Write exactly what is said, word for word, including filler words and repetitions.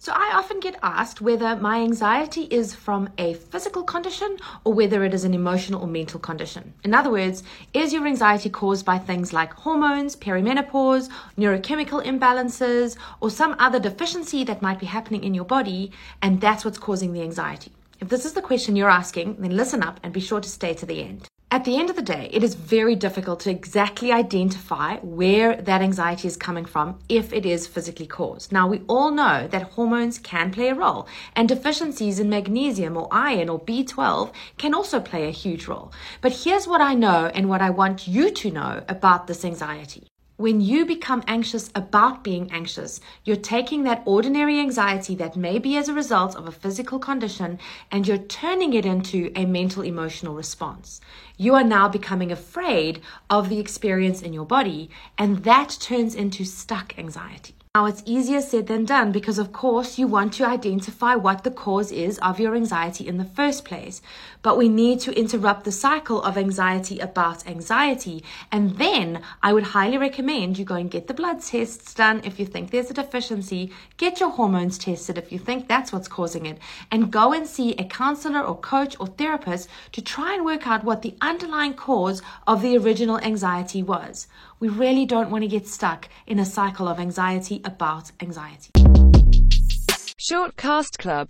So I often get asked whether my anxiety is from a physical condition or whether it is an emotional or mental condition. In other words, is your anxiety caused by things like hormones, perimenopause, neurochemical imbalances, or some other deficiency that might be happening in your body, and that's what's causing the anxiety? If this is the question you're asking, then listen up and be sure to stay to the end. At the end of the day, it is very difficult to exactly identify where that anxiety is coming from if it is physically caused. Now, we all know that hormones can play a role, and deficiencies in magnesium or iron or B twelve can also play a huge role. But here's what I know and what I want you to know about this anxiety. When you become anxious about being anxious, you're taking that ordinary anxiety that may be as a result of a physical condition and you're turning it into a mental emotional response. You are now becoming afraid of the experience in your body, and that turns into stuck anxiety. Now, it's easier said than done because, of course, you want to identify what the cause is of your anxiety in the first place. But we need to interrupt the cycle of anxiety about anxiety. And then I would highly recommend you go and get the blood tests done if you think there's a deficiency. Get your hormones tested if you think that's what's causing it. And go and see a counselor or coach or therapist to try and work out what the underlying cause of the original anxiety was. We really don't want to get stuck in a cycle of anxiety about anxiety. Shortcast Club.